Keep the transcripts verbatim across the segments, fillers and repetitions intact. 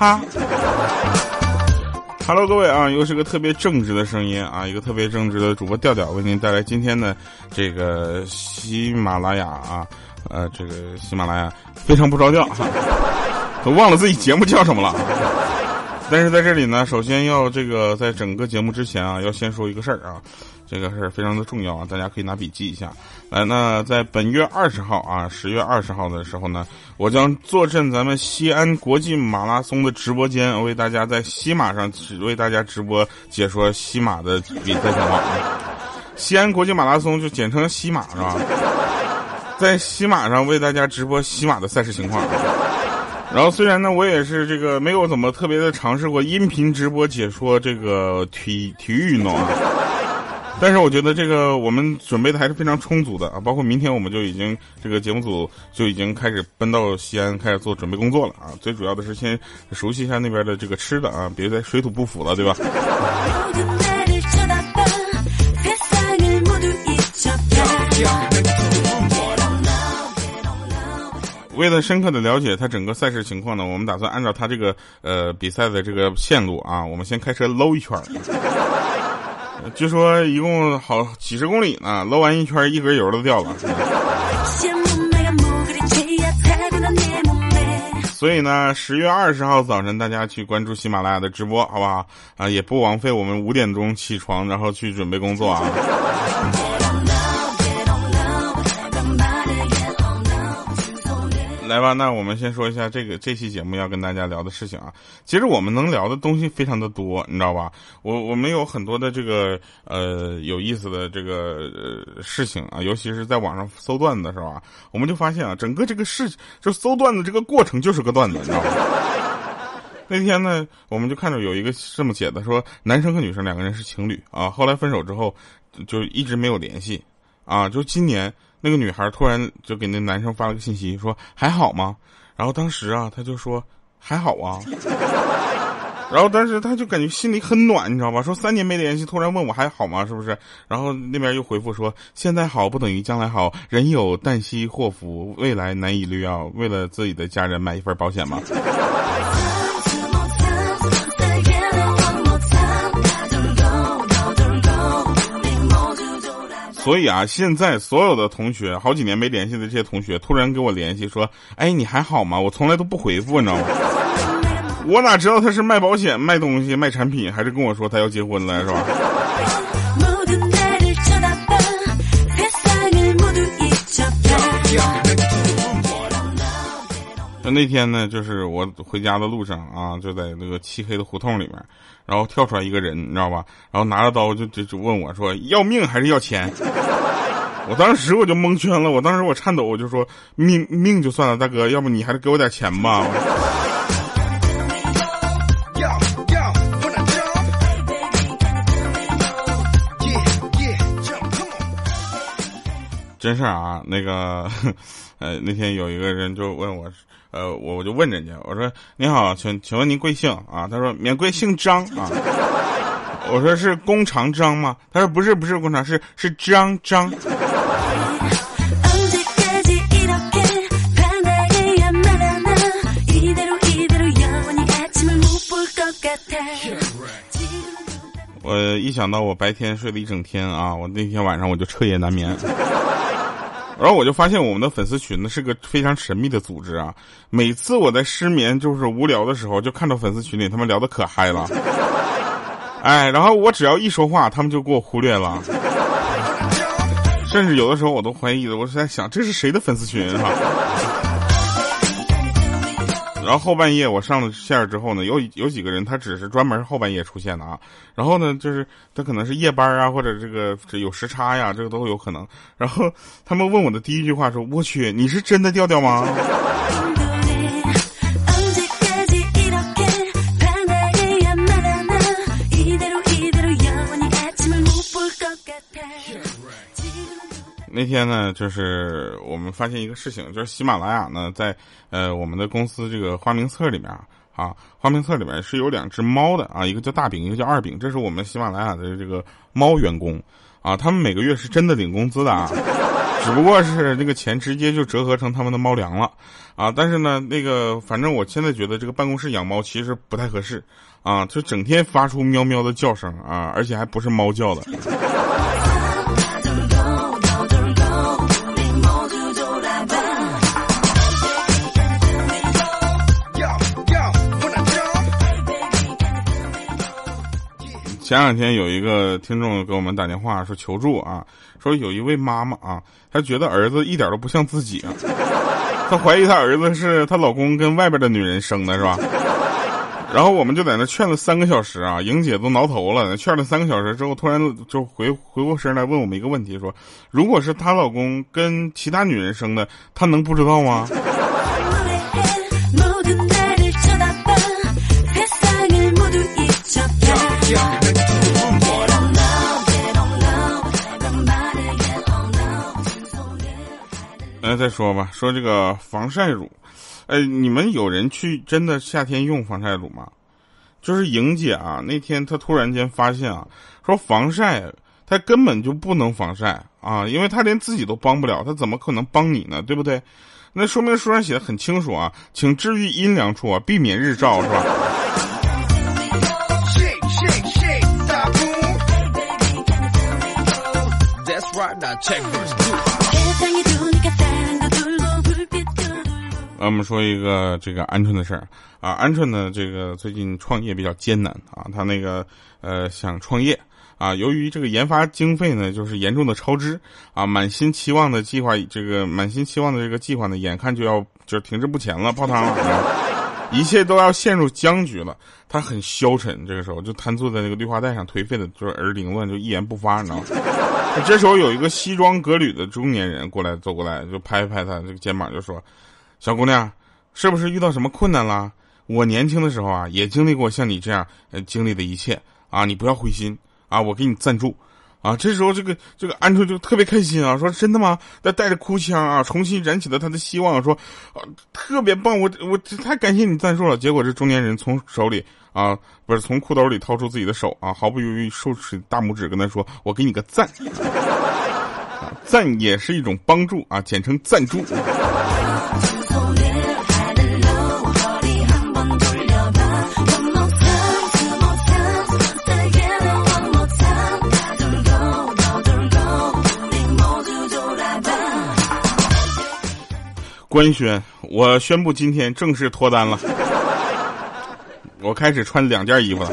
哈。哈喽各位啊，又是个特别正直的声音啊，一个特别正直的主播调调为您带来今天的这个喜马拉雅啊，呃，这个喜马拉雅非常不着调，都忘了自己节目叫什么了。但是在这里呢，首先要这个在整个节目之前啊，要先说一个事儿啊，这个事儿非常的重要啊，大家可以拿笔记一下。来，那在本月二十号啊，十月二十号的时候呢，我将坐镇咱们西安国际马拉松的直播间，为大家在西马上为大家直播解说西马的比赛情况。西安国际马拉松就简称西马是吧？在西马上为大家直播西马的赛事情况。然后虽然呢，我也是这个没有怎么特别的尝试过音频直播解说这个体体育运动啊。但是我觉得这个我们准备的还是非常充足的啊，包括明天我们就已经这个节目组就已经开始奔到西安开始做准备工作了啊。最主要的是先熟悉一下那边的这个吃的啊，别再水土不服了，对吧？为了深刻的了解他整个赛事情况呢，我们打算按照他这个呃比赛的这个线路啊，我们先开车搂一圈。据说一共好几十公里呢，搂完一圈一格油都掉了。所以呢，十月二十号早晨大家去关注喜马拉雅的直播好不好啊，也不枉费我们五点钟起床然后去准备工作啊。来吧，那我们先说一下这个这期节目要跟大家聊的事情啊。其实我们能聊的东西非常的多，你知道吧？我我们有很多的这个呃有意思的这个、呃、事情啊，尤其是在网上搜段子的时候啊，我们就发现啊，整个这个事就搜段子这个过程就是个段子，你知道吧？那天呢，我们就看着有一个这么写的，说男生和女生两个人是情侣啊，后来分手之后就一直没有联系啊，就今年。那个女孩突然就给那男生发了个信息，说还好吗？然后当时啊，他就说还好啊。然后当时他就感觉心里很暖，你知道吧？说三年没联系，突然问我还好吗？是不是？然后那边又回复说，现在好不等于将来好，人有旦夕祸福，未来难以预料，为了自己的家人买一份保险吧。所以啊，现在所有的同学，好几年没联系的这些同学，突然给我联系说，哎，你还好吗？我从来都不回复，你知道吗？我哪知道他是卖保险、卖东西、卖产品，还是跟我说他要结婚了，是吧？那天呢，就是我回家的路上啊，就在那个漆黑的胡同里面，然后跳出来一个人，你知道吧？然后拿着刀就就就问我说：“要命还是要钱？”我当时我就蒙圈了，我当时我颤抖，我就说：“命命就算了，大哥，要不你还是给我点钱吧。”真事儿啊，那个，呃，那天有一个人就问我，呃，我我就问人家，我说：“您好，请请问您贵姓啊？”他说：“免贵姓张啊。”我说：“是弓长张吗？”他说：“不是，不是弓长，是是张张。”我一想到我白天睡了一整天啊，我那天晚上我就彻夜难眠。然后我就发现我们的粉丝群呢是个非常神秘的组织啊，每次我在失眠就是无聊的时候，就看到粉丝群里他们聊得可嗨了，哎，然后我只要一说话他们就给我忽略了，甚至有的时候我都怀疑了，我是在想这是谁的粉丝群啊。然后后半夜我上了线之后呢，有有几个人他只是专门后半夜出现的啊，然后呢就是他可能是夜班啊，或者这个有时差呀，这个都有可能。然后他们问我的第一句话说，我去，你是真的调调吗？那天呢，就是我们发现一个事情，就是喜马拉雅呢，在呃我们的公司这个花名册里面啊，花名册里面是有两只猫的啊，一个叫大饼，一个叫二饼，这是我们喜马拉雅的这个猫员工啊，他们每个月是真的领工资的啊。只不过是那个钱直接就折合成他们的猫粮了啊。但是呢，那个反正我现在觉得这个办公室养猫其实不太合适啊，就整天发出喵喵的叫声啊，而且还不是猫叫的。前两天有一个听众给我们打电话说求助啊，说有一位妈妈啊，她觉得儿子一点都不像自己啊，她怀疑她儿子是她老公跟外边的女人生的，是吧？然后我们就在那劝了三个小时啊，莹姐都挠头了。劝了三个小时之后，突然就回回过神来问我们一个问题，说如果是她老公跟其他女人生的，她能不知道吗？那再说吧，说这个防晒乳，哎，你们有人去真的夏天用防晒乳吗？就是莹姐啊，那天她突然间发现啊，说防晒她根本就不能防晒啊，因为她连自己都帮不了，她怎么可能帮你呢？对不对？那说明书上写的很清楚啊，请置于阴凉处啊，避免日照，是吧？我们说一个这个鹌鹑的事儿啊，鹌鹑呢，这个最近创业比较艰难啊，他那个呃想创业啊，由于这个研发经费呢就是严重的超支啊，满心期望的计划，这个满心期望的这个计划呢，眼看就要就停滞不前了，泡汤了、啊，一切都要陷入僵局了。他很消沉，这个时候就瘫坐在那个绿化带上，颓废的就是耳凌乱，就一言不发，你知道吗？这时候有一个西装革履的中年人过来走过来，就拍一拍他这个肩膀，就说。小姑娘，是不是遇到什么困难了？我年轻的时候啊，也经历过像你这样、呃、经历的一切啊，你不要灰心啊，我给你赞助啊。这时候这个这个鹌鹑就特别开心啊，说真的吗？他带着哭腔啊，重新燃起了他的希望，说、啊、特别棒，我我太感谢你赞助了。结果这中年人从手里啊，不是从裤兜里掏出自己的手啊，毫不犹豫竖起大拇指跟他说，我给你个赞，啊、赞也是一种帮助啊，简称赞助。官宣，我宣布今天正式脱单了，我开始穿两件衣服了。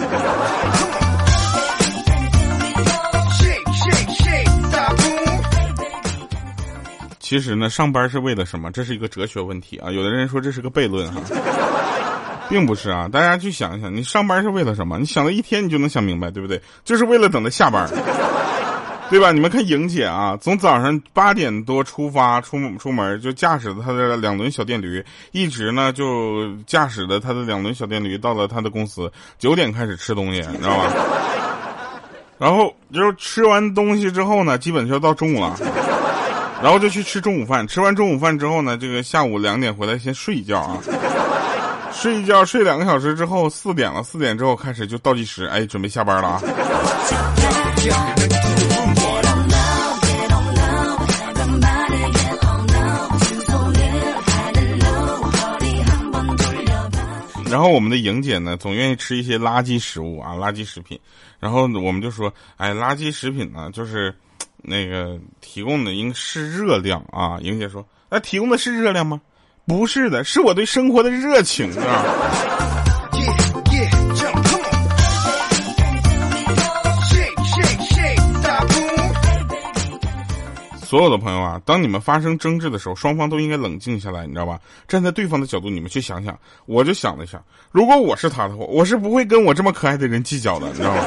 其实呢，上班是为了什么？这是一个哲学问题啊！有的人说这是个悖论哈，并不是啊。大家去想一想，你上班是为了什么？你想了一天，你就能想明白，对不对？就是为了等着下班。对吧？你们看莹姐啊，从早上八点多出发出出门，就驾驶她的两轮小电驴，一直呢就驾驶着她的两轮小电驴到了她的公司，九点开始吃东西，你知道吧？然后就是吃完东西之后呢，基本就到中午了，然后就去吃中午饭。吃完中午饭之后呢，这个下午两点回来先睡一觉啊，睡一觉睡两个小时之后四点了，四点之后开始就倒计时，哎，准备下班了啊。然后我们的莹姐呢，总愿意吃一些垃圾食物啊，垃圾食品。然后我们就说，哎，垃圾食品呢，就是那个提供的应该是热量啊。莹姐说，那、啊、提供的是热量吗？不是的，是我对生活的热情啊。所有的朋友啊，当你们发生争执的时候，双方都应该冷静下来，你知道吧？站在对方的角度，你们去想想。我就想了一下，如果我是他的话，我是不会跟我这么可爱的人计较的，你知道吗？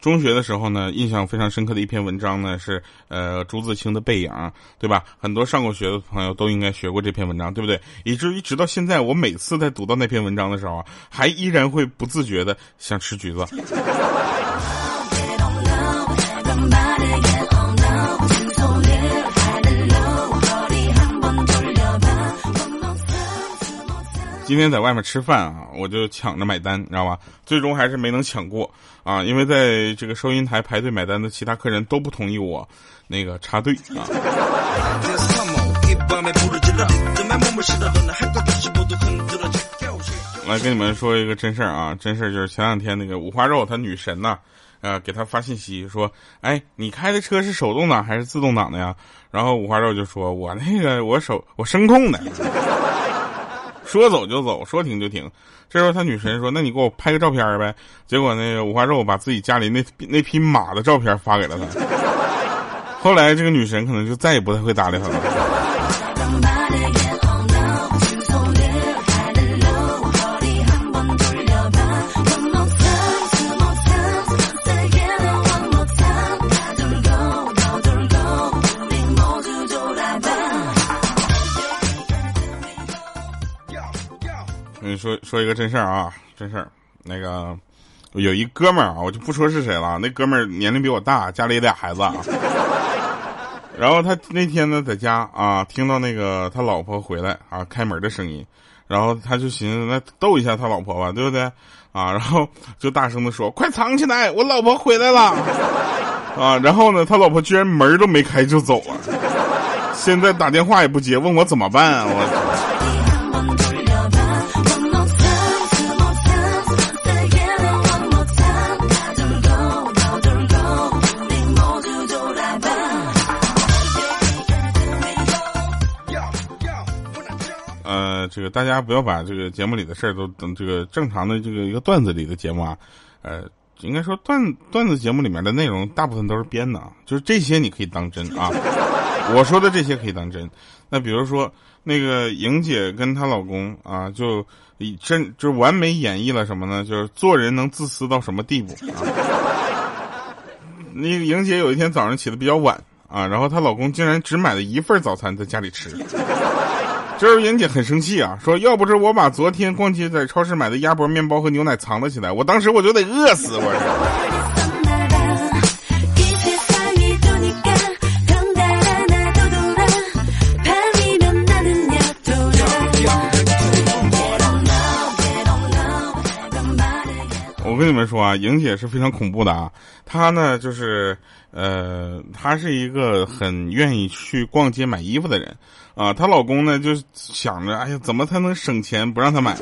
中学的时候呢，印象非常深刻的一篇文章呢是呃朱自清的《背影》，对吧？很多上过学的朋友都应该学过这篇文章，对不对？以至于直到现在，我每次在读到那篇文章的时候啊，还依然会不自觉的想吃橘子。今天在外面吃饭啊，我就抢着买单，你知道吧？最终还是没能抢过啊，因为在这个收银台排队买单的其他客人都不同意我那个插队啊。来跟你们说一个真事儿啊，真事儿就是前两天那个五花肉他女神呐、啊。呃，给他发信息说，哎，你开的车是手动挡还是自动挡的呀？然后五花肉就说，我那个我手我声控的，说走就走，说停就停。这时候他女神说，那你给我拍个照片呗。结果那个五花肉把自己家里那那匹马的照片发给了他。后来这个女神可能就再也不太会搭理他了。说说一个真事儿啊，真事儿。那个有一哥们儿啊，我就不说是谁了。那哥们儿年龄比我大，家里有俩孩子啊。然后他那天呢，在家啊，听到那个他老婆回来啊，开门的声音，然后他就寻思，那逗一下他老婆吧，对不对？啊，然后就大声的说：“快藏起来，我老婆回来了！”啊，然后呢，他老婆居然门都没开就走了，现在打电话也不接，问我怎么办啊？我。呃，这个大家不要把这个节目里的事儿都等这个正常的这个一个段子里的节目啊，呃，应该说段段子节目里面的内容大部分都是编的啊，就是这些你可以当真啊，我说的这些可以当真。那比如说那个莹姐跟她老公啊，就真就完美演绎了什么呢？就是做人能自私到什么地步啊？那个莹姐有一天早上起得比较晚啊，然后她老公竟然只买了一份早餐在家里吃。这时候莹姐很生气啊，说要不是我把昨天逛街在超市买的鸭脖、面包和牛奶藏了起来，我当时我就得饿死我是。我跟你们说啊，莹姐是非常恐怖的啊，她呢就是呃，她是一个很愿意去逛街买衣服的人。啊，她老公呢就想着，哎呀，怎么才能省钱不让她买？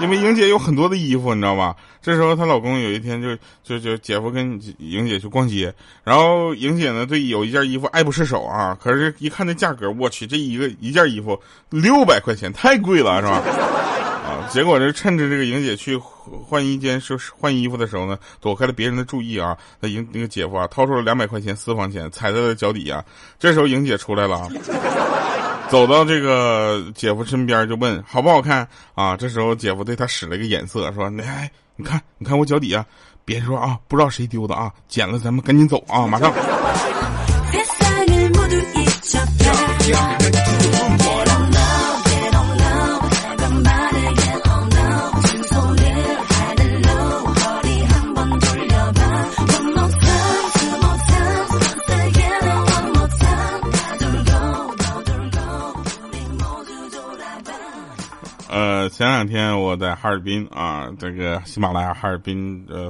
因为莹姐有很多的衣服，你知道吧？这时候她老公有一天就就就姐夫跟莹姐去逛街，然后莹姐呢对有一件衣服爱不释手啊，可是一看这价格，我去，这一个一件衣服六百块钱，太贵了，是吧？啊，结果就趁着这个莹姐去换衣间说换衣服的时候呢，躲开了别人的注意啊，那莹那个姐夫啊掏出了两百块钱私房钱，踩在了脚底啊。这时候莹姐出来了。走到这个姐夫身边就问好不好看啊？这时候姐夫对他使了一个眼色，说：“哎，你看，你看我脚底下、啊，别说啊，不知道谁丢的啊，捡了咱们赶紧走啊，马上。”呃，前两天我在哈尔滨啊，这个喜马拉雅哈尔滨呃，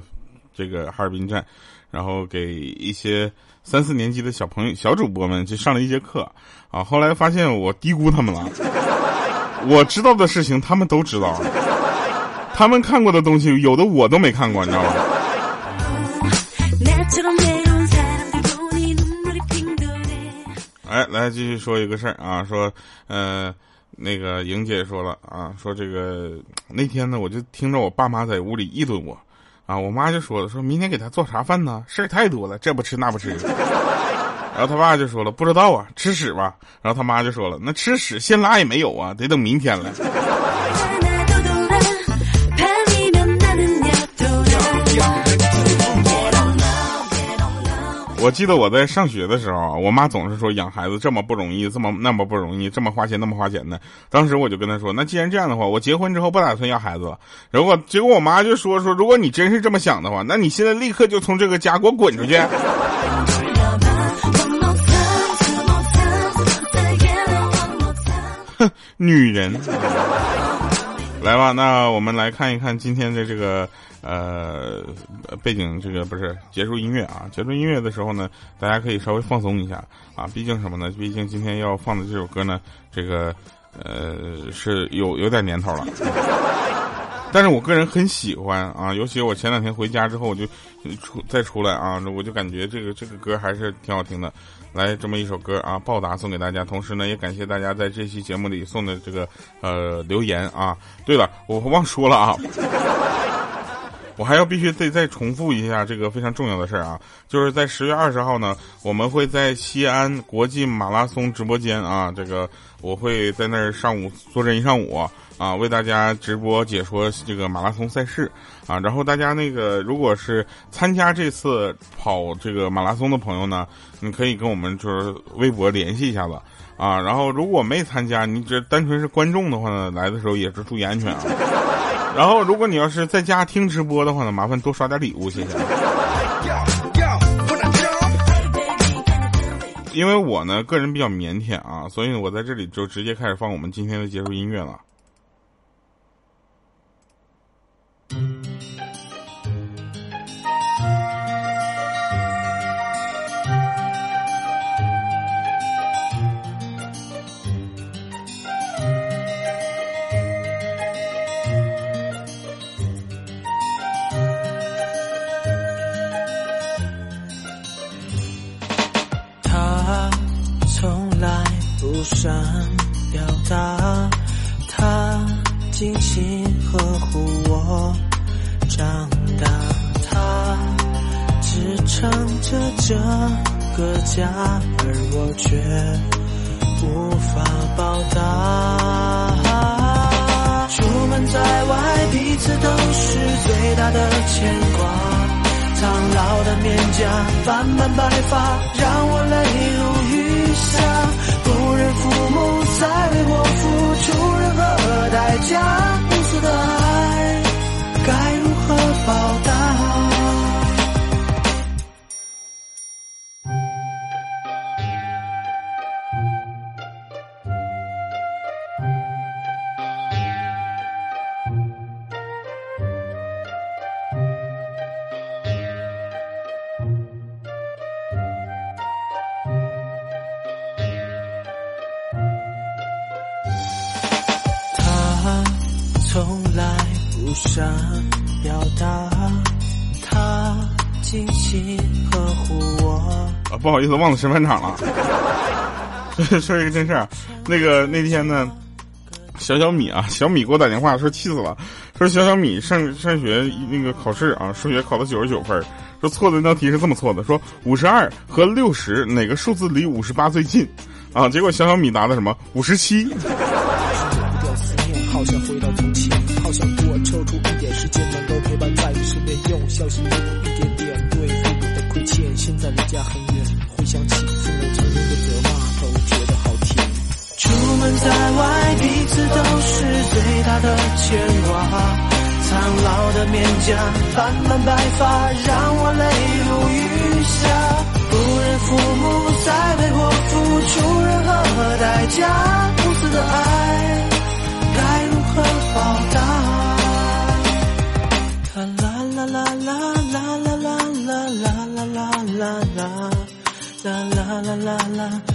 这个哈尔滨站，然后给一些三四年级的小朋友、小主播们去上了一节课啊。后来发现我低估他们了，我知道的事情他们都知道，他们看过的东西有的我都没看过，你知道吧？哎，来继续说一个事儿啊，说呃。那个莹姐说了啊，说这个那天呢，我就听着我爸妈在屋里议论我，啊，我妈就说了，说明天给他做啥饭呢？事儿太多了，这不吃那不吃。然后他爸就说了，不知道啊，吃屎吧。然后他妈就说了，那吃屎现拉也没有啊，得等明天了。我记得我在上学的时候，我妈总是说养孩子这么不容易，这么那么不容易，这么花钱那么花钱的。当时我就跟她说，那既然这样的话，我结婚之后不打算要孩子了。如果结果我妈就说说，如果你真是这么想的话，那你现在立刻就从这个家给我滚出去。哼，女人。来吧，那我们来看一看今天的这个呃背景，这个不是结束音乐啊，结束音乐的时候呢，大家可以稍微放松一下啊，毕竟什么呢？毕竟今天要放的这首歌呢，这个呃是有有点年头了，但是我个人很喜欢啊，尤其我前两天回家之后，我就出再出来啊，我就感觉这个这个歌还是挺好听的。来这么一首歌啊，报答送给大家，同时呢也感谢大家在这期节目里送的这个呃留言啊。对了，我忘说了啊，我还要必须得再重复一下这个非常重要的事啊，就是在十月二十号呢，我们会在西安国际马拉松直播间啊，这个我会在那儿上午坐镇一上午啊，为大家直播解说这个马拉松赛事啊。然后大家那个如果是参加这次跑这个马拉松的朋友呢，你可以跟我们就是微博联系一下子啊。然后如果没参加，你只单纯是观众的话呢，来的时候也是注意安全啊。然后如果你要是在家听直播的话呢，麻烦多刷点礼物，谢谢。因为我呢个人比较腼腆啊，所以我在这里就直接开始放我们今天的结束音乐了。想表达他精心呵护我长大，他支撑着这个家，而我却无法报答。出门在外彼此都是最大的牵挂，苍老的面颊斑斑白发让我泪如雨下，不忍父母再为我付出任何代价，无私的爱该如何报答？想表达他精心呵护我啊，不好意思忘了审判场了。说一个真事儿，那个那天呢，小小米啊，小米给我打电话说气死了，说小小米上上学那个考试啊，数学考了九十九分，说错的那道题是这么错的，说五十二和六十哪个数字离五十八最近啊？结果小小米答的什么五十七。好想回到从前，好想多抽出一点时间能够陪伴在你身边，用孝心弥补一点点对父母的亏欠。现在离家很远，回想起父母曾经的责骂，都觉得好甜。出门在外，彼此都是最大的牵挂，苍老的面颊，斑斑白发，让我泪如雨下。不忍父母再为我付出任何代价，无私的爱。和报答，啦啦啦啦啦啦啦啦啦啦啦啦啦，啦啦啦啦啦啦啦啦啦啦啦啦啦啦，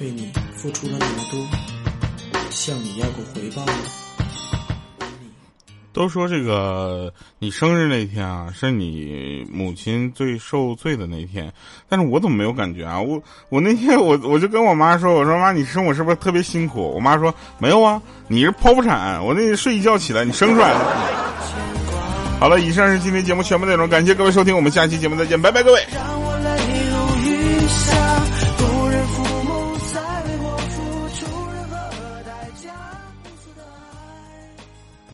为你付出了那么多，向你要过回报吗？都说这个你生日那天啊，是你母亲最受罪的那天，但是我怎么没有感觉啊？我我那天我我就跟我妈说，我说妈，你生我是不是特别辛苦？我妈说没有啊，你是剖腹产，我那睡一觉起来你生出来了。好了，以上是今天节目全部内容，感谢各位收听，我们下期节目再见，拜拜各位。让我泪如雨下。